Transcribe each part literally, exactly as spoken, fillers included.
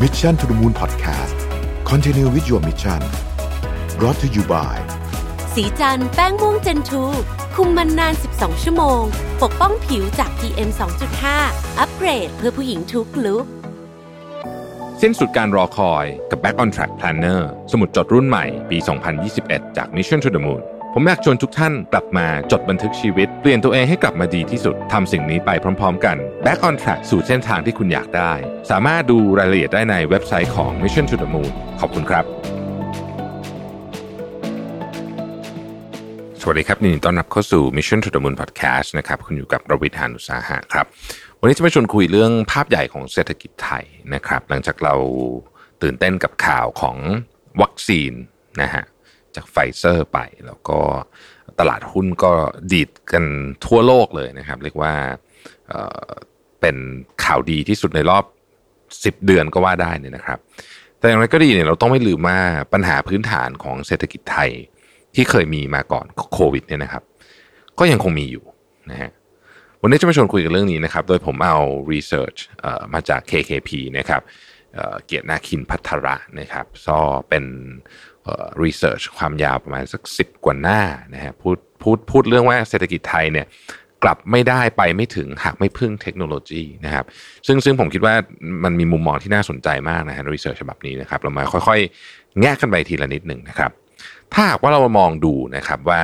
Mission to the Moon Podcast Continue with your mission Brought to you by สีจันแป้งม่วงเจนทูคุมมันนานสิบสองชั่วโมงปกป้องผิวจาก พี เอ็ม สองจุดห้า อัปเกรดเพื่อผู้หญิงทุกลุคสิ้นสุดการรอคอยกับ Back on Track Planner สมุดจดรุ่นใหม่ปีสองพันยี่สิบเอ็ดจาก Mission to the Moon ผมอยากชวนทุกท่านกลับมาจดบันทึกชีวิตเปลี่ยนตัวเองให้กลับมาดีที่สุดทำสิ่งนี้ไปพร้อมๆกัน Back on Track สู่เส้นทางที่คุณอยากได้สามารถดูรายละเอียดได้ในเว็บไซต์ของ Mission to the Moon ขอบคุณครับสวัสดีครับยินดีต้อนรับเข้าสู่ Mission to the Moon Podcast นะครับคุณอยู่กับประวิทย์ หาญอุตสาหะครับวันนี้จะมาชวนคุยเรื่องภาพใหญ่ของเศรษฐกิจไทยนะครับหลังจากเราตื่นเต้นกับข่าวของวัคซีนนะฮะจากไฟเซอร์ไปแล้วก็ตลาดหุ้นก็ดีดกันทั่วโลกเลยนะครับเรียกว่า เอ่อ เป็นข่าวดีที่สุดในรอบสิบเดือนก็ว่าได้เนี่ยนะครับแต่อย่างไรก็ดีเนี่ยเราต้องไม่ลืมว่าปัญหาพื้นฐานของเศรษฐกิจไทยที่เคยมีมาก่อนโควิดเนี่ยนะครับก็ยังคงมีอยู่นะฮะวันนี้จะมาชวนคุยกันเรื่องนี้นะครับโดยผมเอารีเสิร์ชมาจาก เค เค พี นะครับเกียรตินาคินภัทระนะครับก็เป็นรีเสิร์ชความยาวประมาณสักสิบกว่าหน้านะฮะพูดพูดพูดเรื่องว่าเศรษฐกิจไทยเนี่ยกลับไม่ได้ไปไม่ถึงหากไม่พึ่งเทคโนโลยีนะครับซึ่งซึ่งผมคิดว่ามันมีมุมมองที่น่าสนใจมากนะฮะรีเสิร์ชฉบับนี้นะครับเรามาค่อยๆแงะกันไปทีละนิดนึงนะครับถ้าหากว่าเรามองดูนะครับว่า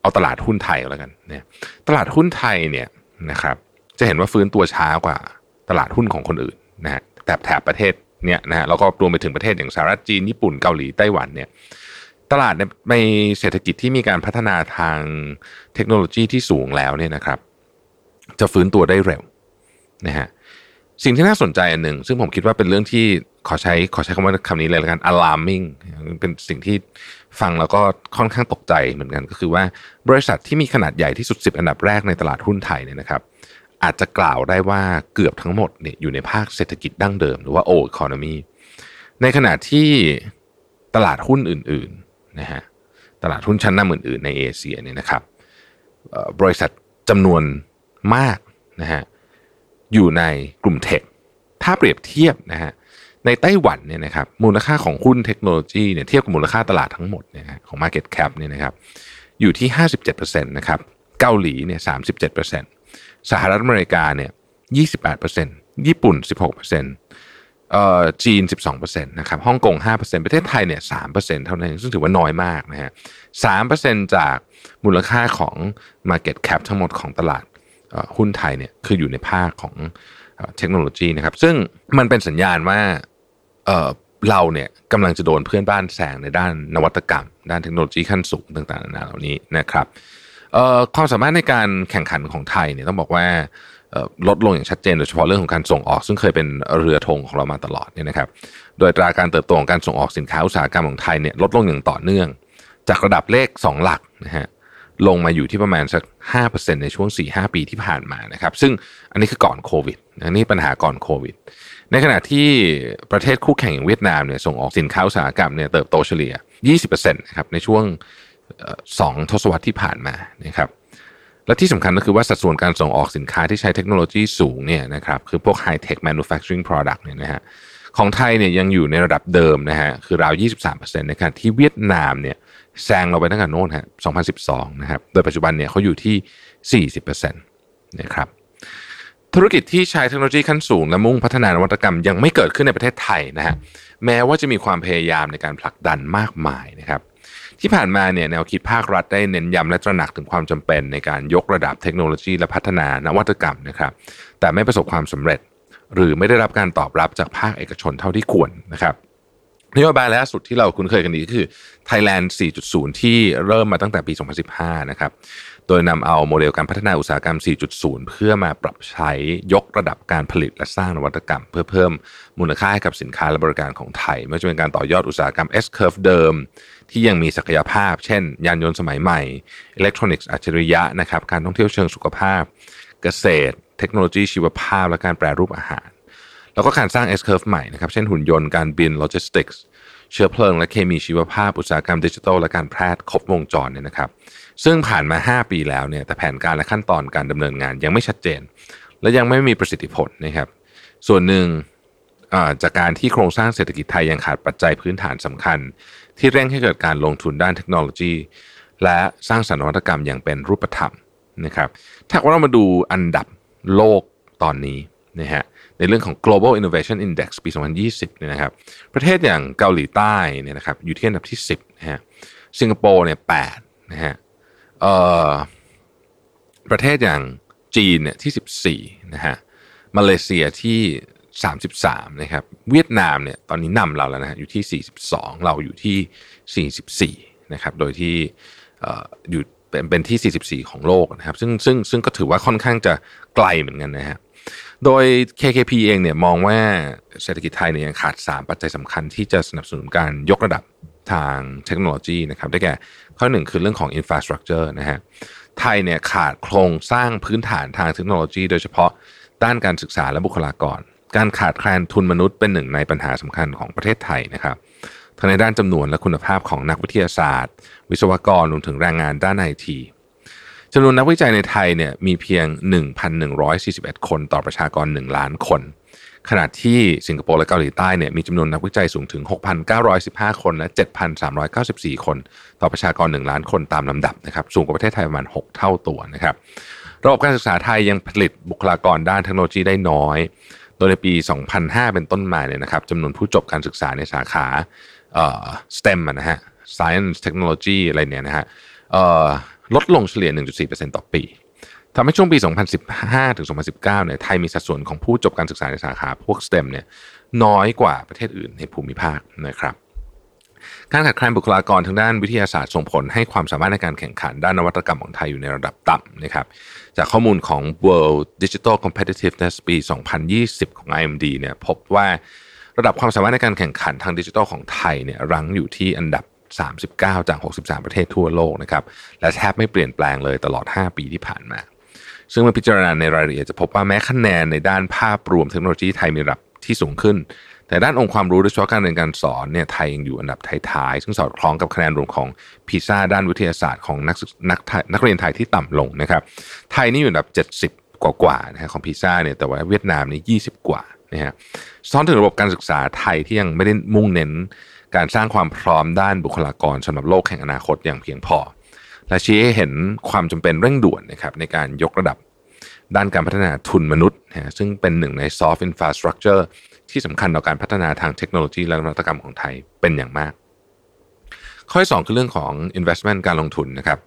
เอาตลาดหุ้นไทยแล้วกันเนี่ยตลาดหุ้นไทยเนี่ยนะครับจะเห็นว่าฟื้นตัวช้ากว่าตลาดหุ้นของคนอื่นนะฮะแถบแถบประเทศเนี่ยนะฮะแล้วก็รวมไปถึงประเทศอย่างสหรัฐจีนญี่ปุ่นเกาหลีไต้หวันเนี่ยตลาดในเศรษฐกิจที่มีการพัฒนาทางเทคโนโลยีที่สูงแล้วเนี่ยนะครับจะฟื้นตัวได้เร็วนะฮะสิ่งที่น่าสนใจอันหนึ่งซึ่งผมคิดว่าเป็นเรื่องที่ขอใช้ขอใช้คำว่าคำนี้เลยละกัน alarming เป็นสิ่งที่ฟังแล้วก็ค่อนข้างตกใจเหมือนกันก็คือว่าบริษัทที่มีขนาดใหญ่ที่สุดสิบอันดับแรกในตลาดหุ้นไทยเนี่ยนะครับอาจจะกล่าวได้ว่าเกือบทั้งหมดเนี่ยอยู่ในภาคเศรษฐกิจดั้งเดิมหรือว่า old economy ในขณะที่ตลาดหุ้นอื่นๆนะฮะตลาดหุ้นชั้นนำอื่นๆในเอเชียเนี่ยนะครับบริษัทจำนวนมากนะฮะอยู่ในกลุ่มเทคถ้าเปรียบเทียบนะฮะในไต้หวันเนี่ยนะครับมูลค่าของหุ้นเทคโนโลยีเนี่ยเทียบกับมูลค่าตลาดทั้งหมดเนี่ยของ market cap เนี่ยนะครับอยู่ที่ ห้าสิบเจ็ดเปอร์เซ็นต์ นะครับเกาหลีเนี่ย สามสิบเจ็ดเปอร์เซ็นต์ สหรัฐอเมริกาเนี่ย ยี่สิบแปดเปอร์เซ็นต์ ญี่ปุ่น สิบหกเปอร์เซ็นต์ เอ่อจีน สิบสองเปอร์เซ็นต์ นะครับฮ่องกง ห้าเปอร์เซ็นต์ ประเทศไทยเนี่ย สามเปอร์เซ็นต์ เท่านั้นซึ่งถือว่าน้อยมากนะฮะ สามเปอร์เซ็นต์ จากมูลค่าของ market cap ทั้งหมดของตลาดหุ้นไทยเนี่ยคืออยู่ในภาคของเทคโนโลยีนะครับซึ่งมันเป็นสัญญาณว่าเอ่อเราเนี่ยกำลังจะโดนเพื่อนบ้านแซงในด้านนวัตกรรมด้านเทคโนโลยีขั้นสูงต่างๆนานาเหล่านี้นะครับเอ่อความสามารถในการแข่งขันของไทยเนี่ยต้องบอกว่าเอ่อลดลงอย่างชัดเจนโดยเฉพาะเรื่องของการส่งออกซึ่งเคยเป็นเรือธงของเรามาตลอดเนี่ยนะครับโดยอัตราการเติบโตของการส่งออกสินค้าอุตสาหกรรมของไทยเนี่ยลดลงอย่างต่อเนื่องจากระดับเลขสองหลักนะฮะลงมาอยู่ที่ประมาณสัก ห้าเปอร์เซ็นต์ ในช่วง สี่ถึงห้า ปีที่ผ่านมานะครับซึ่งอันนี้คือก่อนโควิดอันนี้ปัญหาก่อนโควิดในขณะที่ประเทศคู่แข่งอย่างเวียดนามเนี่ยส่งออกสินค้าอุตสาหกรรมเนี่ยเติบโตเฉลี่ย ยี่สิบเปอร์เซ็นต์ นะครับในช่วงสองทศวรรษที่ผ่านมานะครับและที่สำคัญก็คือว่าสัดส่วนการส่งออกสินค้าที่ใช้เทคโนโลยีสูงเนี่ยนะครับคือพวก High Tech Manufacturing Product เนี่ยนะฮะของไทยเนี่ยยังอยู่ในระดับเดิมนะฮะคือราว ยี่สิบสามเปอร์เซ็นต์ ในขณะที่เวียดนามเนี่ยแซงเราไปตั้งแต่โน่นฮะสองพันสิบสองนะครับโดยปัจจุบันเนี่ยเขาอยู่ที่ สี่สิบเปอร์เซ็นต์ นะครับธุรกิจที่ใช้เทคโนโลยีขั้นสูงและมุ่งพัฒนานวัตกรรมยังไม่เกิดขึ้นในประเทศไทยนะฮะแม้ว่าจะมีความพยายามในการผลักดันมากมายนะครับที่ผ่านมาเนี่ยแนวคิดภาครัฐได้เน้นย้ำและตระหนักถึงความจำเป็นในการยกระดับเทคโนโลยีและพัฒนานวัตกรรมนะครับแต่ไม่ประสบความสำเร็จหรือไม่ได้รับการตอบรับจากภาคเอกชนเท่าที่ควรนะครับนโยบายล่าสุดที่เราคุ้นเคยกันดีก็คือ Thailand สี่จุดศูนย์ ที่เริ่มมาตั้งแต่ปีสองพันสิบห้านะครับโดยนำเอาโมเดลการพัฒนาอุตสาหกรรม สี่จุดศูนย์ เพื่อมาปรับใช้ยกระดับการผลิตและสร้างนวัตกรรมเพื่อเพิ่มมูลค่าให้กับสินค้าและบริการของไทยไม่ว่าจะเป็นการต่อยอดอุตสาหกรรม S-curve เดิมที่ยังมีศักยภาพเช่นยานยนต์สมัยใหม่อิเล็กทรอนิกส์อัจฉริยะนะครับการท่องเที่ยวเชิงสุขภาพเกษตรเทคโนโลยีชีวภาพและการแปรรูปอาหารแล้วก็การสร้าง S-curve ใหม่นะครับเช่นหุ่นยนต์การบินโลจิสติกส์เชื้อเพลิงและเคมีชีวภาพอุตสาหกรรมดิจิทัลและการแพทย์ครบวงจรเนี่ยนะครับซึ่งผ่านมาห้าปีแล้วเนี่ยแต่แผนการและขั้นตอนการดำเนินงานยังไม่ชัดเจนและยังไม่มีประสิทธิผลนะครับส่วนหนึ่ง จากการที่โครงสร้างเศรษฐกิจไทยยังขาดปัจจัยพื้นฐานสำคัญที่เร่งให้เกิดการลงทุนด้านเทคโนโลยีและสร้างสรรค์นวัตกรรมอย่างเป็นรูปธรรมนะครับถ้าเรามาดูอันดับโลกตอนนี้นะฮะในเรื่องของ Global Innovation Index ปี สองพันยี่สิบเนี่ยนะครับประเทศอย่างเกาหลีใต้เนี่ยนะครับอยู่ที่อันดับที่สิบนะฮะสิงคโปร์เนี่ยแปดนะฮะเอ่อประเทศอย่างจีนเนี่ยที่สิบสี่นะฮะมาเลเซียที่สามสิบสามนะครับเวียดนามเนี่ยตอนนี้นำเราแล้วนะฮะอยู่ที่สี่สิบสองเราอยู่ที่สี่สิบสี่นะครับโดยที่เอ่ออยู่เป็นเป็นที่สี่สิบสี่ของโลกนะครับซึ่งซึ่งซึ่งก็ถือว่าค่อนข้างจะไกลเหมือนกันนะฮะโดย เค เค พี เองเนี่ยมองว่าเศรษฐกิจไทยเนี่ยยังขาดสามปัจจัยสำคัญที่จะสนับสนุนการยกระดับทางเทคโนโลยีนะครับได้แก่ข้อหนึ่งคือเรื่องของ infrastructure นะฮะไทยเนี่ยขาดโครงสร้างพื้นฐานทางเทคโนโลยีโดยเฉพาะด้านการศึกษาและบุคลากรการขาดแคลนทุนมนุษย์เป็นหนึ่งในปัญหาสำคัญของประเทศไทยนะครับทั้งในด้านจำนวนและคุณภาพของนักวิทยาศาสตร์วิศวกรรวมถึงแรงงานด้านไอทีจำนวนนักวิจัยในไทยเนี่ยมีเพียง หนึ่งพันหนึ่งร้อยสี่สิบเอ็ด คนต่อประชากรหนึ่งล้านคนขณะที่สิงคโปร์และเกาหลีใต้เนี่ยมีจำนวนนักวิจัยสูงถึง หกพันเก้าร้อยสิบห้า คนและ เจ็ดพันสามร้อยเก้าสิบสี่ คนต่อประชากรหนึ่งล้านคนตามลำดับนะครับสูงกว่าประเทศไทยประมาณหกเท่าตัวนะครับระบบการศึกษาไทยยังผลิตบุคลากรด้านเทคโนโลยีได้น้อยโดยในปีสองพันห้าเป็นต้นมาเนี่ยนะครับจำนวนผู้จบการศึกษาในสาขาเอ่อ เอส ที อี เอ็ม นะฮะ Science Technology อะไรเนี่ยนะฮะเอ่อลดลงเฉลี่ย หนึ่งจุดสี่เปอร์เซ็นต์ ต่อปีทำให้ช่วงปีสองพันสิบห้าถึงสองพันสิบเก้าเนี่ยไทยมีสัดส่วนของผู้จบการศึกษาในสาขาพวก เอส ที อี เอ็ม เนี่ยน้อยกว่าประเทศอื่นในภูมิภาคนะครับการขาดแคลนบุคลากรทางด้านวิทยาศาสตร์ส่งผลให้ความสามารถในการแข่งขันด้านนวัตกรรมของไทยอยู่ในระดับต่ำนะครับจากข้อมูลของ World Digital Competitiveness ปีสองพันยี่สิบของ ไอ เอ็ม ดี เนี่ยพบว่าระดับความสามารถในการแข่งขันทางดิจิทัลของไทยเนี่ยรั้งอยู่ที่อันดับสามสิบเก้าจากหกสิบสามประเทศทั่วโลกนะครับและแทบไม่เปลี่ยนแปลงเลยตลอดห้าปีที่ผ่านมาซึ่งเมื่อพิจารณาในรายละเอียดจะพบว่าแม้คะแนนในด้านภาพรวมเทคโนโลยีไทยมีระดับที่สูงขึ้นแต่ด้านองค์ความรู้โดยเฉพาะการเรียนการสอนเนี่ยไทยยังอยู่อันดับท้ายๆซึ่งสอดคล้องกับคะแนนรวมของ พีซ่า ด้านวิทยาศาสตร์ของนักนักนักเรียนไทยที่ต่ำลงนะครับไทยนี่อยู่อันดับเจ็ดสิบกว่าๆนะฮะของ พีซ่า เนี่ยแต่ว่าเวียดนามนี่ยี่สิบกว่านะฮะซ้อนถึงระบบการศึกษาไทยที่ยังไม่ได้มุ่งเน้นการสร้างความพร้อมด้านบุคลากรสำหรับโลกแห่งอนาคตอย่างเพียงพอและชี้ให้เห็นความจำเป็นเร่งด่วนนะครับในการยกระดับด้านการพัฒนาทุนมนุษย์นะซึ่งเป็นหนึ่งใน soft infrastructure ที่สำคัญต่อการพัฒนาทางเทคโนโลยีและนวัตกรรมของไทยเป็นอย่างมากข้อที่สองคือเรื่องของ investment การลงทุนนะครับ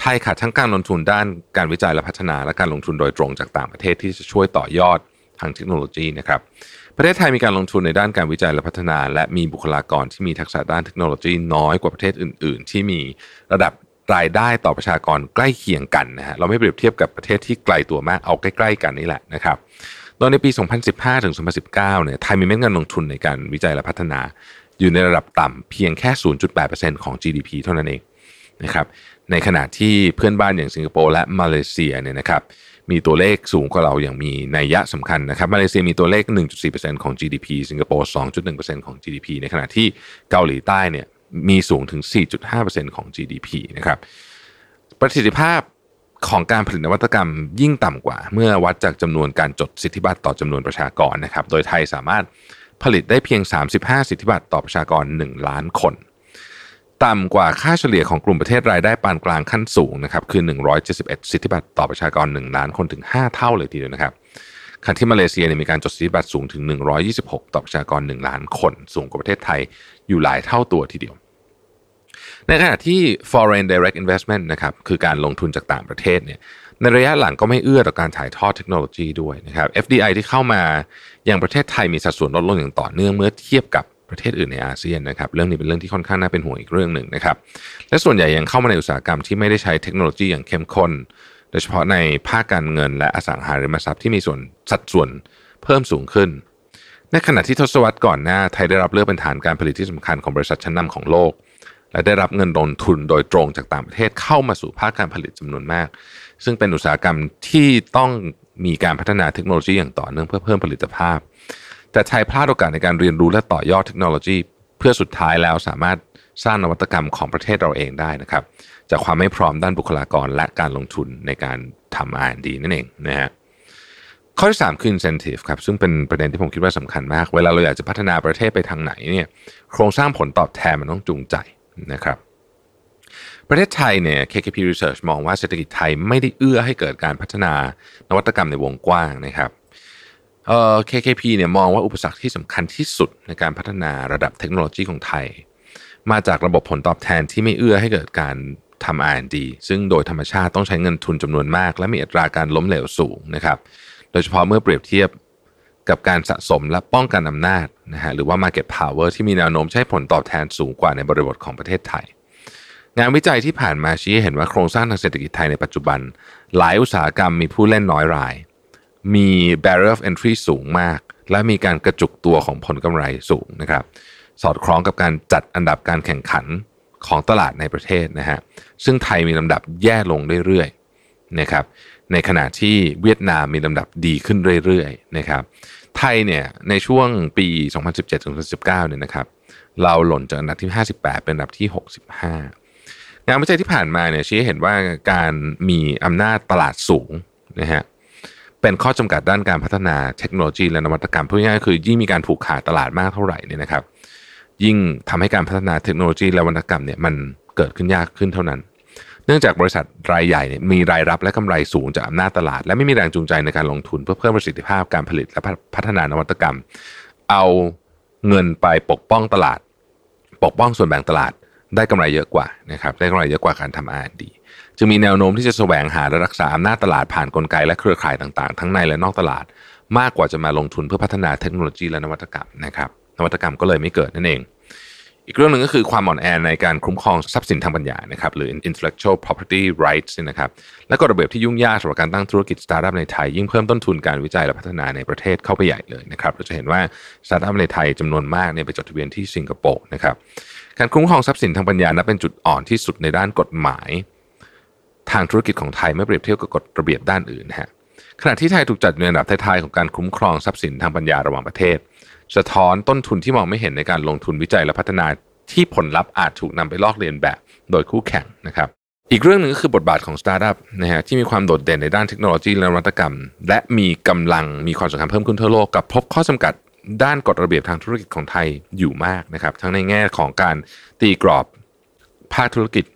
ไทยขาดทั้งการลงทุนด้านการวิจัยและพัฒนาและการลงทุนโดยตรงจากต่างประเทศที่จะช่วยต่อยอดทางเทคโนโลยีนะครับประเทศไทยมีการลงทุนในด้านการวิจัยและพัฒนาและมีบุคลากรที่มีทักษะด้านเทคโนโลยีน้อยกว่าประเทศอื่นๆที่มีระดับรายได้ต่อประชากรใกล้เคียงกันนะฮะเราไม่เปรียบเทียบกับประเทศที่ไกลตัวมากเอาใกล้ๆกันนี่แหละนะครับโดยในปีสองพันสิบห้าถึงสองพันสิบเก้าเนี่ยไทยมีเม็ดเงินลงทุนในการวิจัยและพัฒนาอยู่ในระดับต่ำเพียงแค่ ศูนย์จุดแปดเปอร์เซ็นต์ ของ จี ดี พี เท่านั้นเองนะครับในขณะที่เพื่อนบ้านอย่างสิงคโปร์และมาเลเซียเนี่ยนะครับมีตัวเลขสูงกว่าเราอย่างมีนัยยะสำคัญนะครับมาเลเซียมีตัวเลข หนึ่งจุดสี่เปอร์เซ็นต์ ของ จี ดี พี สิงคโปร์ สองจุดหนึ่งเปอร์เซ็นต์ ของ จี ดี พี ในขณะที่เกาหลีใต้เนี่ยมีสูงถึง สี่จุดห้าเปอร์เซ็นต์ ของ จี ดี พี นะครับประสิทธิภาพของการผลิตนวัตกรรมยิ่งต่ำกว่าเมื่อวัดจากจำนวนการจดสิทธิบัตรต่อจำนวนประชากรนะครับโดยไทยสามารถผลิตได้เพียงสามสิบห้าสิทธิบัตรต่อประชากรหนึ่งล้านคนต่ำกว่าค่าเฉลี่ยของกลุ่มประเทศรายได้ปานกลางขั้นสูงนะครับคือหนึ่งร้อยเจ็ดสิบเอ็ดสิทธิบัตรต่อประชากรหนึ่งล้านคนถึงห้าเท่าเลยทีเดียวนะครับขณะที่มาเลเซียเนี่ยมีการจดสิทธิบัตรสูงถึงหนึ่งร้อยยี่สิบหกต่อประชากรหนึ่งล้านคนสูงกว่าประเทศไทยอยู่หลายเท่าตัวทีเดียวในขณะที่ foreign direct investment นะครับคือการลงทุนจากต่างประเทศเนี่ยในระยะหลังก็ไม่เอื้อต่อการถ่ายทอดเทคโนโลยีด้วยนะครับ เอฟ ดี ไอ ที่เข้ามาอย่างประเทศไทยมีสัดส่วนลดลงอย่างต่อเนื่องเมื่อเทียบกับประเทศอื่นในอาเซียนนะครับเรื่องนี้เป็นเรื่องที่ค่อนข้างน่าเป็นห่วงอีกเรื่องหนึ่งนะครับและส่วนใหญ่ยังเข้ามาในอุตสาหกรรมที่ไม่ได้ใช้เทคโนโลยีอย่างเข้มข้นโดยเฉพาะในภาคการเงินและอสังหาริมทรัพย์ที่มีส่วนสัดส่วนเพิ่มสูงขึ้นในขณะที่ทศวรรษก่อนหน้าไทยได้รับเลือกเป็นฐานการผลิตที่สำคัญของบริษัทชั้นนำของโลกและได้รับเงินลงทุนโดยตรงจากต่างประเทศเข้ามาสู่ภาคการผลิตจำนวนมากซึ่งเป็นอุตสาหกรรมที่ต้องมีการพัฒนาเทคโนโลยีอย่างต่อเนื่องเพื่อเพิ่มผลิตภาพแต่ไทยพลาดโอกาสในการเรียนรู้และต่อยอดเทคโนโลยีเพื่อสุดท้ายแล้วสามารถสร้างนวัตกรรมของประเทศเราเองได้นะครับจากความไม่พร้อมด้านบุคลากรและการลงทุนในการทำ อาร์ แอนด์ ดี นั่นเองนะฮะ ข้อที่สามคือ incentive ครับซึ่งเป็นประเด็นที่ผมคิดว่าสำคัญมากเวลาเราอยากจะพัฒนาประเทศไปทางไหนเนี่ยโครงสร้างผลตอบแทนมันต้องจูงใจนะครับประเทศไทยเนี่ย เค เค พี Research มองว่าเศรษฐกิจไทยไม่ได้เอื้อให้เกิดการพัฒนานวัตกรรมในวงกว้างนะครับเอ่อ เค เค พี เนี่ยมองว่าอุปสรรคที่สำคัญที่สุดในการพัฒนาระดับเทคโนโลยีของไทยมาจากระบบผลตอบแทนที่ไม่เอื้อให้เกิดการทำ อาร์ แอนด์ ดี ซึ่งโดยธรรมชาติต้องใช้เงินทุนจำนวนมากและมีอัตราการล้มเหลวสูงนะครับโดยเฉพาะเมื่อเปรียบเทียบกับการสะสมและป้องกันอำนาจนะฮะหรือว่า market power ที่มีแนวโน้มใช้ผลตอบแทนสูงกว่าในบริบทของประเทศไทยงานวิจัยที่ผ่านมาชี้เห็นว่าโครงสร้างทางเศรษฐกิจไทยในปัจจุบันหลายอุตสาหกรรมมีผู้เล่นน้อยรายมี barrier of entry สูงมากและมีการกระจุกตัวของผลกำไรสูงนะครับสอดคล้องกับการจัดอันดับการแข่งขันของตลาดในประเทศนะฮะซึ่งไทยมีลำดับแย่ลงเรื่อยๆนะครับในขณะที่เวียดนามมีลำดับดีขึ้นเรื่อยๆนะครับไทยเนี่ยในช่วงปี สองพันสิบเจ็ดถึงสองพันสิบเก้า เนี่ยนะครับเราหล่นจากอันดับที่ห้าสิบแปดเป็นอันดับที่หกสิบห้างานวิจัยที่ผ่านมาเนี่ยชี้เห็นว่าการมีอำนาจตลาดสูงนะฮะเป็นข้อจำกัดด้านการพัฒนาเทคโนโลยีและนวัตกรรมพูดง่ายๆคือยิ่งมีการผูกขาดตลาดมากเท่าไหร่เนี่ยนะครับยิ่งทำให้การพัฒนาเทคโนโลยีและนวัตกรรมเนี่ยมันเกิดขึ้นยากขึ้นเท่านั้นเนื่องจากบริษัทรายใหญ่เนี่ยมีรายรับและกำไรสูงจากอำนาจตลาดและไม่มีแรงจูงใจในการลงทุนเพื่อเพิ่มประสิทธิภาพการผลิตและพัฒนานวัตกรรมเอาเงินไปปกป้องตลาดปกป้องส่วนแบ่งตลาดได้กำไรเยอะกว่านะครับได้กำไรเยอะกว่าการทำ อาร์ แอนด์ ดี จึงมีแนวโน้มที่จะแสวงหาและรักษาอำนาจตลาดผ่านกลไกและเครือข่ายต่างๆทั้งในและนอกตลาดมากกว่าจะมาลงทุนเพื่อพัฒนาเทคโนโลยีและนวัตกรรมนะครับนวัตกรรมก็เลยไม่เกิดนั่นเองอีกเรื่องหนึ่งก็คือความอ่อนแอในการคุ้มครองทรัพย์สินทางปัญญานะครับหรือ intellectual property rights นะครับและก็ระเบียบที่ยุ่งยากสำหรับการตั้งธุรกิจสตาร์ทอัพในไทยยิ่งเพิ่มต้นทุนการวิจัยและพัฒนาในประเทศเข้าไปใหญ่เลยนะครับเราจะเห็นว่าสตาร์ทอัพในไทยจำนวนมากเนี่ยไปจดทะเบียนที่สิงคโปร์นะครับการคุ้มครองทรัพย์สินทางปัญญานับเป็นจุดอ่อนที่สุดในด้านกฎหมายทางธุรกิจของไทยเมื่อเปรียบเทียบกับกฎระเบียบด้านอื่นนะฮะขณะที่ไทยถูกจัดในอันดับท้ายๆของการคุ้มครองทรัพย์สินทางปัญญาระหว่างประเทศสะท้อนต้นทุนที่มองไม่เห็นในการลงทุนวิจัยและพัฒนาที่ผลลัพธ์อาจถูกนำไปลอกเลียนแบบโดยคู่แข่งนะครับอีกเรื่องหนึ่งก็คือบทบาทของสตาร์ทอัพนะฮะที่มีความโดดเด่นในด้านเทคโนโลยีและนวัตกรรมและมีกำลังมีความสำคัญเพิ่มขึ้นทั่วโลกกับพบข้อจำกัดด้านกฎระเบียบทางธุรกิจของไทยอยู่มากนะครับทั้งในแง่ของการตีกรอบภาคธุรกิจ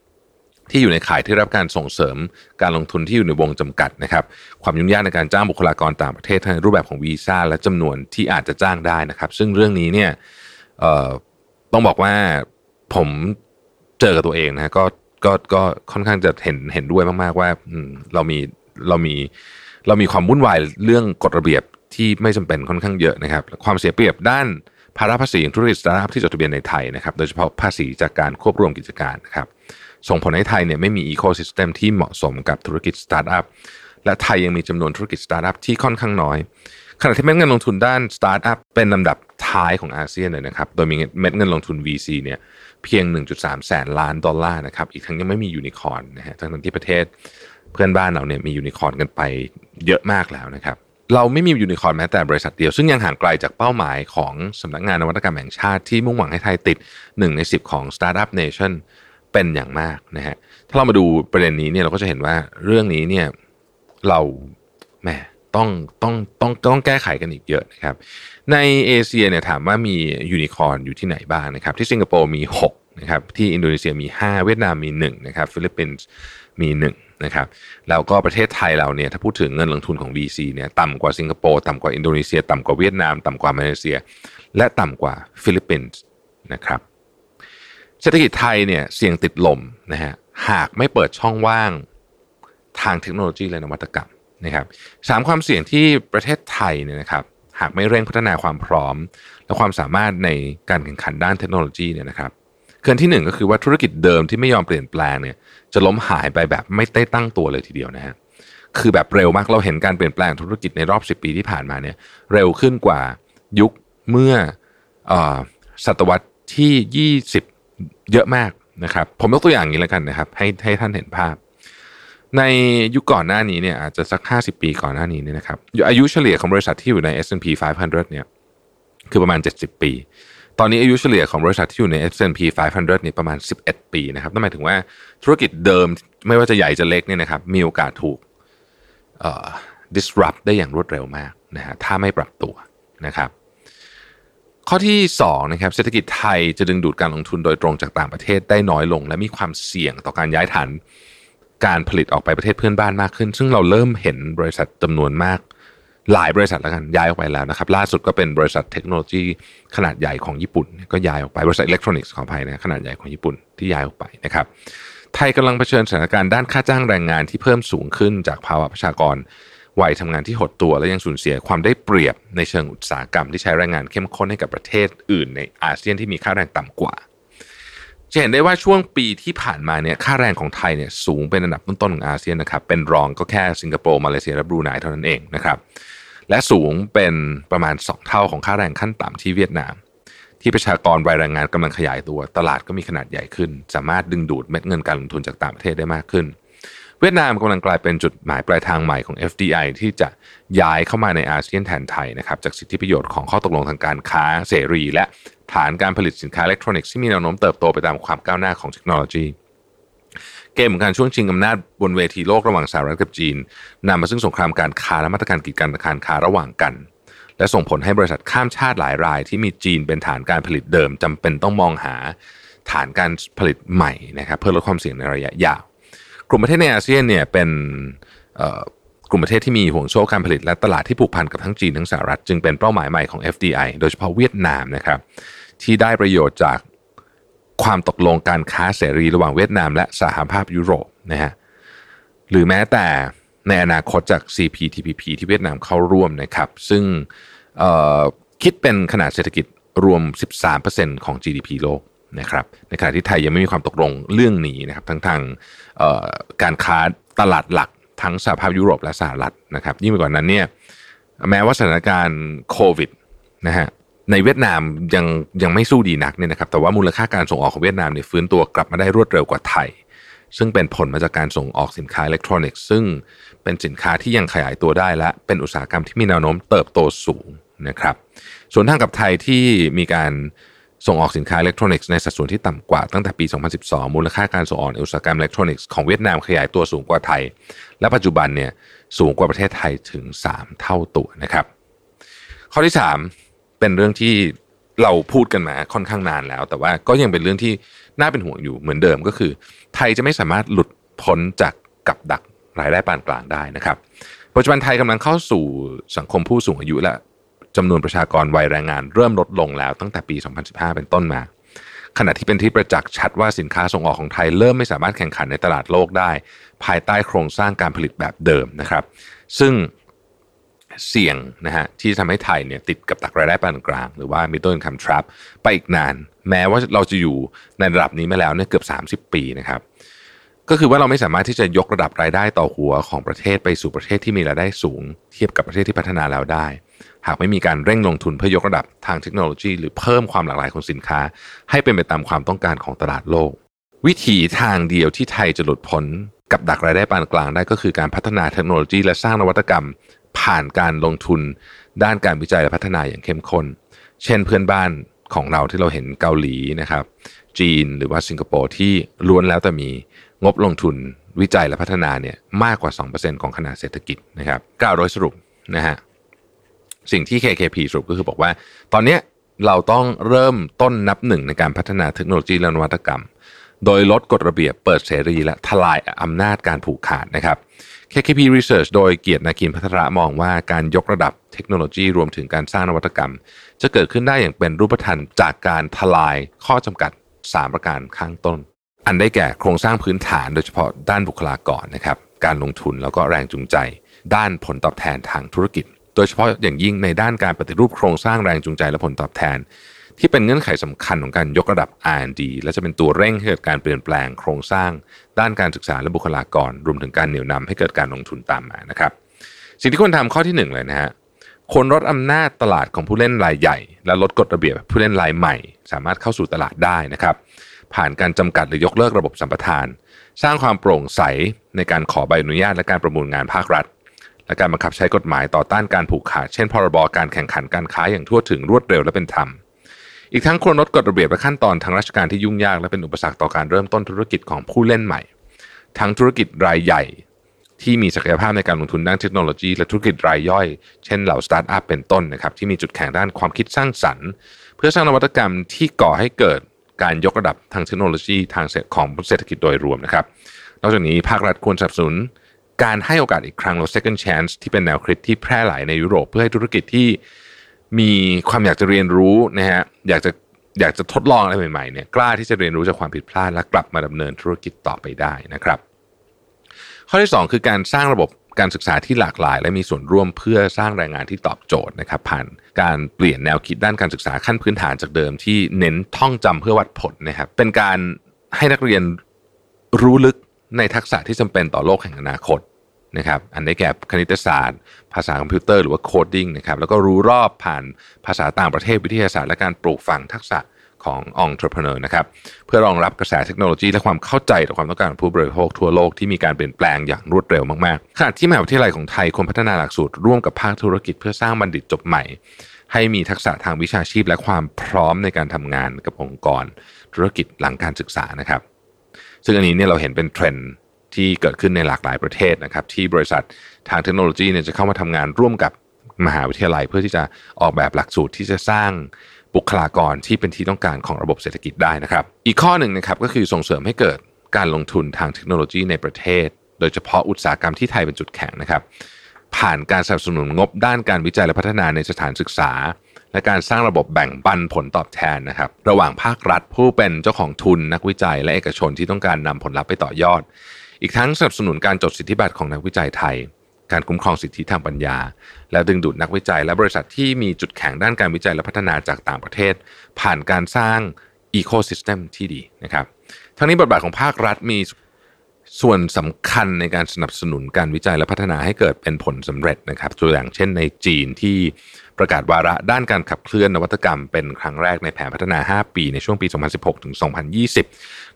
ที่อยู่ในข่ายที่รับการส่งเสริมการลงทุนที่อยู่ในวงจำกัดนะครับความยุ่งยากในการจ้างบุคลากรต่างประเทศทั้งรูปแบบของวีซ่าและจำนวนที่อาจจะจ้างได้นะครับซึ่งเรื่องนี้เนี่ยต้องบอกว่าผมเจอกับตัวเองนะก็ก็ก็ค่อนข้างจะเห็นเห็นด้วยมากๆว่าเรามีเรามีเรามีความวุ่นวายเรื่องกฎระเบียบที่ไม่จำเป็นค่อนข้างเยอะนะครับความเสียเปรียบด้านภาระภาษีของธุรกิจสตาร์ทอัพที่จดทะเบียนในไทยนะครับโดยเฉพาะภาษีจากการควบรวมกิจการนะครับส่งผลให้ไทยเนี่ยไม่มีอีโคซิสเต็มที่เหมาะสมกับธุรกิจสตาร์ทอัพและไทยยังมีจำนวนธุรกิจสตาร์ทอัพที่ค่อนข้างน้อยขณะที่เม็ดเงินลงทุนด้านสตาร์ทอัพเป็นลำดับท้ายของอาเซียนเลยนะครับโดยมีเม็ดเงินลงทุน วี ซี เนี่ยเพียง หนึ่งจุดสามแสนล้านดอลลาร์นะครับอีกทั้งยังไม่มียูนิคอร์นนะฮะทั้งที่ประเทศเพื่อนบ้านเราเนี่ยมียูนิคอร์นกันไปเยอะมากแล้วนะครับเราไม่มียูนิคอร์นแม้แต่บริษัทเดียวซึ่งยังห่างไกลจากเป้าหมายของสำนักงานนวัตกรรมแห่งชาติที่มุ่งหวังให้ไทยติดหนึ่งในสิบของ Startup Nation เป็นอย่างมากนะฮะถ้าเรามาดูประเด็นนี้เนี่ยเราก็จะเห็นว่าเรื่องนี้เนี่ยเราแหมต้องต้องต้องต้องแก้ไขกันอีกเยอะนะครับในเอเชียเนี่ยถามว่ามียูนิคอร์นอยู่ที่ไหนบ้างนะครับที่สิงคโปร์มีหกนะครับที่อินโดนีเซียมีห้าเวียดนามมีหนึ่งนะครับฟิลิปปินส์มีหนึ่งนะครับแล้วก็ประเทศไทยเราเนี่ยถ้าพูดถึงเงินลงทุนของ วี ซี เนี่ยต่ำกว่าสิงคโปร์ต่ำกว่าอินโดนีเซียต่ำกว่าเวียดนามต่ำกว่ามาเลเซียและต่ำกว่าฟิลิปปินส์นะครับเศรษฐกิจไทยเนี่ยเสี่ยงติดลมนะฮะหากไม่เปิดช่องว่างทางเทคโนโลยีและนวัตกรรมนะครับสามความเสี่ยงที่ประเทศไทยเนี่ยนะครับหากไม่เร่งพัฒนาความพร้อมและความสามารถในการแข่งขันด้านเทคโนโลยีเนี่ยนะครับเกินที่หนึ่งก็คือว่าธุรกิจเดิมที่ไม่ยอมเปลี่ยนแปลงเนี่ยจะล้มหายไปแบบไม่ได้ตั้งตัวเลยทีเดียวนะฮะคือแบบเร็วมากเราเห็นการเปลี่ยนแปลงธุรกิจในรอบสิบปีที่ผ่านมาเนี่ยเร็วขึ้นกว่ายุคเมื่อศตวรรษที่ยี่สิบเยอะมากนะครับผมยกตัวอย่างนี้แล้วกันนะครับให้ให้ท่านเห็นภาพในยุคก่อนหน้านี้เนี่ยอาจจะสักห้าสิบปีก่อนหน้านี้เนี่ยนะครับอายุเฉลี่ยของบริษัทที่อยู่ใน เอส แอนด์ พี ไฟว์ฮันเดรดเนี่ยคือประมาณเจ็ดสิบปีตอนนี้อายุเฉลี่ยของบริษัทที่อยู่ใน เอส แอนด์ พี ไฟว์ฮันเดรดนี่ประมาณสิบเอ็ดปีนะครับนั่นหมายถึงว่าธุรกิจเดิมไม่ว่าจะใหญ่จะเล็กเนี่ยนะครับมีโอกาสถูก disrupt ได้อย่างรวดเร็วมากนะฮะถ้าไม่ปรับตัวนะครับข้อที่สองนะครับเศรษฐกิจไทยจะดึงดูดการลงทุนโดยตรงจากต่างประเทศได้น้อยลงและมีความเสี่ยงต่อการย้ายฐานการผลิตออกไปประเทศเพื่อนบ้านมากขึ้นซึ่งเราเริ่มเห็นบริษัทจำนวนมากหลายบริษัทแล้วกันย้ายออกไปแล้วนะครับล่าสุดก็เป็นบริษัทเทคโนโลยีขนาดใหญ่ของญี่ปุ่นก็ย้ายออกไปบริษัทอิเล็กทรอนิกส์ของไทยนะขนาดใหญ่ของญี่ปุ่นที่ย้ายออกไปนะครับไทยกำลังเผชิญสถานการณ์ด้านค่าจ้างแรงงานที่เพิ่มสูงขึ้นจากภาวะประชากรวัยทำงานที่หดตัวและยังสูญเสียความได้เปรียบในเชิงอุตสาหกรรมที่ใช้แรงงานเข้มข้นให้กับประเทศอื่นในอาเซียนที่มีค่าแรงต่ำกว่าจะเห็นได้ว่าช่วงปีที่ผ่านมาเนี่ยค่าแรงของไทยเนี่ยสูงเป็นอันดับต้นๆของอาเซียนนะครับเป็นรองก็แค่สิงคโปร์มาเลเซียและบรูไนเท่านั้นเองนะครับและสูงเป็นประมาณสองเท่าของค่าแรงขั้นต่ำที่เวียดนามที่ประชากรวัยแรงงานกำลังขยายตัวตลาดก็มีขนาดใหญ่ขึ้นสามารถดึงดูดเม็ดเงินการลงทุนจากต่างประเทศได้มากขึ้นเวียดนามกำลังกลายเป็นจุดหมายปลายทางใหม่ของ เอฟ ดี ไอ ที่จะย้ายเข้ามาในอาเซียนแทนไทยนะครับจากสิทธิประโยชน์ของข้อตกลงทางการค้าเสรีและฐานการผลิตสินค้าอิเล็กทรอนิกส์ที่มีแนวโน้มเติบโตไปตามความก้าวหน้าของเทคโนโลยีเกมการช่วงชิงอำนาจบนเวทีโลกระหว่างสหรัฐกับจีนนำมาซึ่งสงครามการค้าและมาตรการกีดกันการค้าระหว่างกันและส่งผลให้บริษัทข้ามชาติหลายรายที่มีจีนเป็นฐานการผลิตเดิมจำเป็นต้องมองหาฐานการผลิตใหม่นะครับเพื่อลดความเสี่ยงในระยะยาวกลุ่มประเทศในอาเซียนเนี่ยเป็นกลุ่มประเทศที่มีห่วงโซ่การผลิตและตลาดที่ผูกพันกับทั้งจีนทั้งสหรัฐจึงเป็นเป้าหมายใหม่ของ เอฟ ดี ไอ โดยเฉพาะเวียดนามนะครับที่ได้ประโยชน์จากความตกลงการค้าเสรีระหว่างเวียดนามและสหภาพยุโรปนะฮะหรือแม้แต่ในอนาคตจาก ซี พี ที พี พี ที่เวียดนามเข้าร่วมนะครับซึ่งคิดเป็นขนาดเศรษฐกิจรวม สิบสามเปอร์เซ็นต์ ของ จี ดี พี โลกนะครับในขณะที่ไทยยังไม่มีความตกลงเรื่องนี้นะครับทั้งทางการค้าตลาดหลักทั้งสหภาพยุโรปและสหรัฐนะครับยิ่งไปกว่านั้นเนี่ยแม้ว่าสถานการณ์โควิดนะฮะในเวียดนามยังยังไม่สู้ดีนักเนี่ยนะครับแต่ว่ามูลค่าการส่งออกของเวียดนามเนี่ยฟื้นตัวกลับมาได้รวดเร็วกว่าไทยซึ่งเป็นผลมาจากการส่งออกสินค้าอิเล็กทรอนิกส์ซึ่งเป็นสินค้าที่ยังขยายตัวได้และเป็นอุตสาหกรรมที่มีแนวโน้มเติบโตสูงนะครับส่วนทางกับไทยที่มีการส่งออกสินค้าอิเล็กทรอนิกส์ในสัดส่วนที่ต่ำกว่าตั้งแต่ปีสองพันสิบสองมูลค่าการส่งออกในอุตสาหกรรมอิเล็กทรอนิกส์ของเวียดนามขยายตัวสูงกว่าไทยและปัจจุบันเนี่ยสูงกว่าประเทศไทยถึงสามเท่าตัวนะครับข้อที่สามเป็นเรื่องที่เราพูดกันมาค่อนข้างนานแล้วแต่ว่าก็ยังเป็นเรื่องที่น่าเป็นห่วงอยู่เหมือนเดิมก็คือไทยจะไม่สามารถหลุดพ้นจากกับดักรายได้ปานกลางได้นะครับปัจจุบันไทยกำลังเข้าสู่สังคมผู้สูงอายุและจำนวนประชากรวัยแรงงานเริ่มลดลงแล้วตั้งแต่ปีสองพันสิบห้าเป็นต้นมาขณะที่เป็นที่ประจักษ์ชัดว่าสินค้าส่งออกของไทยเริ่มไม่สามารถแข่งขันในตลาดโลกได้ภายใต้โครงสร้างการผลิตแบบเดิมนะครับซึ่งเสี่ยงนะฮะที่ทำให้ไทยเนี่ยติดกับดักรายได้ปานกลางหรือว่า middle income trap ไปอีกนานแม้ว่าเราจะอยู่ในระดับนี้มาแล้วเนี่ยเกือบสามสิบปีนะครับก็คือว่าเราไม่สามารถที่จะยกระดับรายได้ต่อหัวของประเทศไปสู่ประเทศที่มีรายได้สูงเทียบกับประเทศที่พัฒนาแล้วได้หากไม่มีการเร่งลงทุนเพื่อยกระดับทางเทคโนโลยีหรือเพิ่มความหลากหลายของสินค้าให้เป็นไปตามความต้องการของตลาดโลกวิธีทางเดียวที่ไทยจะหลุดพ้นกับดักรายได้ปานกลางได้ก็คือการพัฒนาเทคโนโลยีและสร้างนวัตกรรมผ่านการลงทุนด้านการวิจัยและพัฒนาอย่างเข้มข้นเช่นเพื่อนบ้านของเราที่เราเห็นเกาหลีนะครับจีนหรือว่าสิงคโปร์ที่ล้วนแล้วแต่มีงบลงทุนวิจัยและพัฒนาเนี่ยมากกว่า สองเปอร์เซ็นต์ ของขนาดเศรษฐกิจนะครับกล่าวโดยสรุปนะฮะสิ่งที่ เค เค พี สรุปก็คือบอกว่าตอนนี้เราต้องเริ่มต้นนับหนึ่งในการพัฒนาเทคโนโลยีและนวัตกรรมโดยลดกฎระเบียบเปิดเสรีและทลายอำนาจการผูกขาดนะครับ เค เค พี Research โดยเกียรตินาคินภัทระมองว่าการยกระดับเทคโนโลยีรวมถึงการสร้างนวัตกรรมจะเกิดขึ้นได้อย่างเป็นรูปธรรมจากการทลายข้อจำกัดสามประการข้างต้นอันได้แก่โครงสร้างพื้นฐานโดยเฉพาะด้านบุคลากรนะครับการลงทุนแล้วก็แรงจูงใจด้านผลตอบแทนทางธุรกิจโดยเฉพาะอย่างยิ่งในด้านการปฏิรูปโครงสร้างแรงจูงใจและผลตอบแทนที่เป็นเงื่อนไขสำคัญของการยกระดับ อาร์ แอนด์ ดี และจะเป็นตัวเร่งให้เกิดการเปลี่ยนแปลงโครงสร้างด้านการศึกษาและบุคลากรรวมถึงการเหนี่ยวนำให้เกิดการลงทุนตามมานะครับสิ่งที่ควรทำข้อที่หนึ่งเลยนะฮะคนลดอำนาจตลาดของผู้เล่นรายใหญ่และลดกฎระเบียบผู้เล่นรายใหม่สามารถเข้าสู่ตลาดได้นะครับผ่านการจำกัดหรือยกเลิกระบบสัมปทานสร้างความโปร่งใสในการขอใบอนุญาตและการประมูลงานภาครัฐและการบังคับใช้กฎหมายต่อต้านการผูกขาดเช่นพรบการแข่งขันการค้าอย่างทั่วถึงรวดเร็วและเป็นธรรมอีกทั้งควรลดกฎระเบียบและขั้นตอนทางราชการที่ยุ่งยากและเป็นอุปสรรคต่อการเริ่มต้นธุรกิจของผู้เล่นใหม่ทั้งธุรกิจรายใหญ่ ที่มีศักยภาพในการลงทุนด้านเทคโนโลยีและธุรกิจรายย่อยเช่นเหล่าสตาร์ทอัพเป็นต้นนะครับที่มีจุดแข็งด้านความคิดสร้างสรรค์เพื่อสร้างนวัตกรรมที่ก่อให้เกิดการยกระดับทางเทคโนโลยีทางของเศรษฐกิจโดยรวมนะครับนอกจากนี้ภาครัฐควรสนับสนุนการให้โอกาสอีกครั้งหรือ second chance ที่เป็นแนวคิดที่แพร่หลายในยุโรปเพื่อให้ธุรกิจที่มีความอยากจะเรียนรู้นะฮะอยากจะอยากจะทดลองอะไรใหม่ๆเนี่ยกล้าที่จะเรียนรู้จากความผิดพลาดและกลับมาดำเนินธุรกิจต่อไปได้นะครับข้อที่สองคือการสร้างระบบการศึกษาที่หลากหลายและมีส่วนร่วมเพื่อสร้างแรงงานที่ตอบโจทย์นะครับผ่านการเปลี่ยนแนวคิดด้านการศึกษาขั้นพื้นฐานจากเดิมที่เน้นท่องจำเพื่อวัดผลนะครับเป็นการให้นักเรียนรู้ลึกในทักษะที่จำเป็นต่อโลกแห่งอนาคตนะครับอันได้แก่คณิตศาสตร์ภาษาคอมพิวเตอร์หรือว่าโคดดิ้งนะครับแล้วก็รู้รอบผ่านภาษาต่างประเทศวิทยาศาสตร์และการปลูกฝังทักษะของ Entrepreneur นะครับเพื่อรองรับกระแสเทคโนโลยีและความเข้าใจต่อความต้องการของผู้บริโภคทั่วโลกที่มีการเปลี่ยนแปลงอย่างรวดเร็วมากๆขณะที่มหาวิทยาลัยของไทยควรพัฒนาหลักสูตรร่วมกับภาคธุรกิจเพื่อสร้างบัณฑิตจบใหม่ให้มีทักษะทางวิชาชีพและความพร้อมในการทำงานกับองค์กรธุรกิจหลังการศึกษานะครับซึ่งอันนี้เนี่ยเราเห็นเป็นเทรนด์ที่เกิดขึ้นในหลากหลายประเทศนะครับที่บริษัททางเทคโนโลยีเนี่ยจะเข้ามาทำงานร่วมกับมหาวิทยาลัยเพื่อที่จะออกแบบหลักสูตรที่จะสร้างบุคลากรที่เป็นที่ต้องการของระบบเศรษฐกิจได้นะครับอีกข้อหนึ่งนะครับก็คือส่งเสริมให้เกิดการลงทุนทางเทคโนโลยีในประเทศโดยเฉพาะอุตสาหกรรมที่ไทยเป็นจุดแข็งนะครับผ่านการสนับสนุนงบด้านการวิจัยและพัฒนาในสถานศึกษาและการสร้างระบบแบ่งปันผลตอบแทนนะครับระหว่างภาครัฐผู้เป็นเจ้าของทุนนักวิจัยและเอกชนที่ต้องการนำผลลัพธ์ไปต่อยอดอีกทั้งสนับสนุนการจดสิทธิบัตรของนักวิจัยไทยการคุ้มครองสิทธิทางปัญญาและดึงดูดนักวิจัยและบริษัทที่มีจุดแข็งด้านการวิจัยและพัฒนาจากต่างประเทศผ่านการสร้างอีโคซิสเต็มที่ดีนะครับทั้งนี้บทบาทของภาครัฐมีส่วนสำคัญในการสนับสนุนการวิจัยและพัฒนาให้เกิดเป็นผลสำเร็จนะครับตัวอย่างเช่นในจีนที่ประกาศวาระด้านการขับเคลื่อนนวัตกรรมเป็นครั้งแรกในแผนพัฒนาห้าปีในช่วงปีสองพันสิบหกถึงสองพันยี่สิบ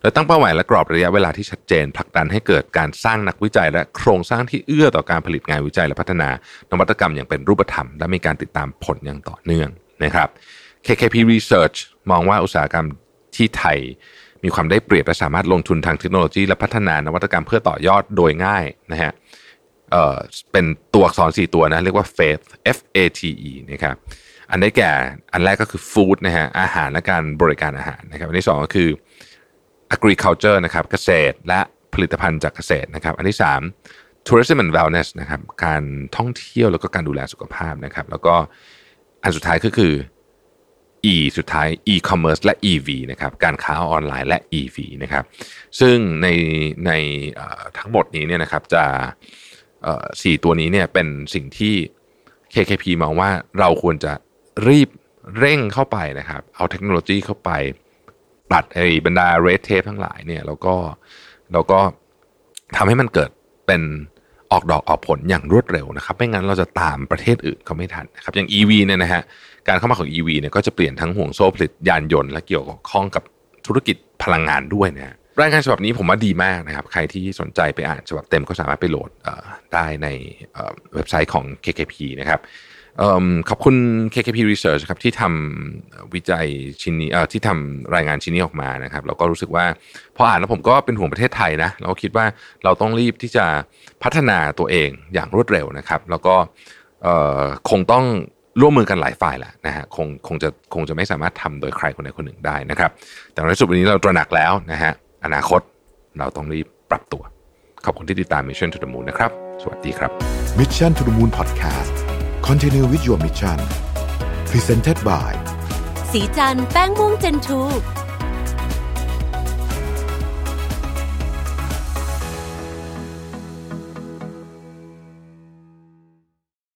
โดยตั้งเป้าหมายและกรอบระยะเวลาที่ชัดเจนผลักดันให้เกิดการสร้างนักวิจัยและโครงสร้างที่เอื้อต่อการผลิตงานวิจัยและพัฒนานวัตกรรมอย่างเป็นรูปธรรมและมีการติดตามผลอย่างต่อเนื่องนะครับ เค เค พี Research มองว่าอุตสาหกรรมที่ไทยมีความได้เปรียบและสามารถลงทุนทางเทคโนโลยีและพัฒนานวัตกรรมเพื่อต่อยอดโดยง่ายนะฮะ เอ่อ เป็นตัวอักษรสี่ตัวนะเรียกว่า เฟท เอฟ เอ ที อี นะครับอันได้แก่อันแรกก็คือ Food นะฮะอาหารและการบริการอาหารนะครับอันที่สองก็คือ Agriculture นะครับเกษตรและผลิตภัณฑ์จากเกษตรนะครับอันที่สาม Tourism and Wellness นะครับการท่องเที่ยวแล้วก็การดูแลสุขภาพนะครับแล้วก็อันสุดท้ายก็คือE สุดท้าย e-commerce และ อี วี นะครับการค้าออนไลน์และ อี วี นะครับซึ่งในในทั้งหมดนี้เนี่ยนะครับจะสี่ตัวนี้เนี่ยเป็นสิ่งที่ เค เค พี มองว่าเราควรจะรีบเร่งเข้าไปนะครับเอาเทคโนโลยีเข้าไปตัดไอ้บรรดา red tape ทั้งหลายเนี่ยแล้วก็แล้วก็ทำให้มันเกิดเป็นออกดอกออกผลอย่างรวดเร็วนะครับไม่งั้นเราจะตามประเทศอื่นเขาไม่ทันนะครับอย่าง อี วี เนี่ยนะฮะการเข้ามาของ อี วี เนี่ยก็จะเปลี่ยนทั้งห่วงโซ่ผลิตยานยนต์และเกี่ยวข้องกับธุรกิจพลังงานด้วยนะฮะรายงานฉบับนี้ผมว่าดีมากนะครับใครที่สนใจไปอ่านฉบับเต็มก็สามารถไปโหลดได้ในเว็บไซต์ของ เค เค พี นะครับขอบคุณ เค เค พี Research ครับที่ทำวิจัยชิ้นนี้ที่ทำรายงานชิ้นนี้ออกมานะครับแล้วก็รู้สึกว่าพออ่านแล้วผมก็เป็นห่วงประเทศไทยนะเราคิดว่าเราต้องรีบที่จะพัฒนาตัวเองอย่างรวดเร็วนะครับแล้วก็คงต้องร่วมมือกันหลายฝ่ายแหละนะฮะคงคงจะคงจะไม่สามารถทำโดยใครคนใดคนหนึ่งได้นะครับแต่ในสุดวันนี้เราตระหนักแล้วนะฮะอนาคตเราต้องรีบปรับตัวขอบคุณที่ติดตาม Mission to the Moon นะครับสวัสดีครับ Mission to the Moon Podcast Continue with your mission Presented by สีจันแป้งม่วงเจนทู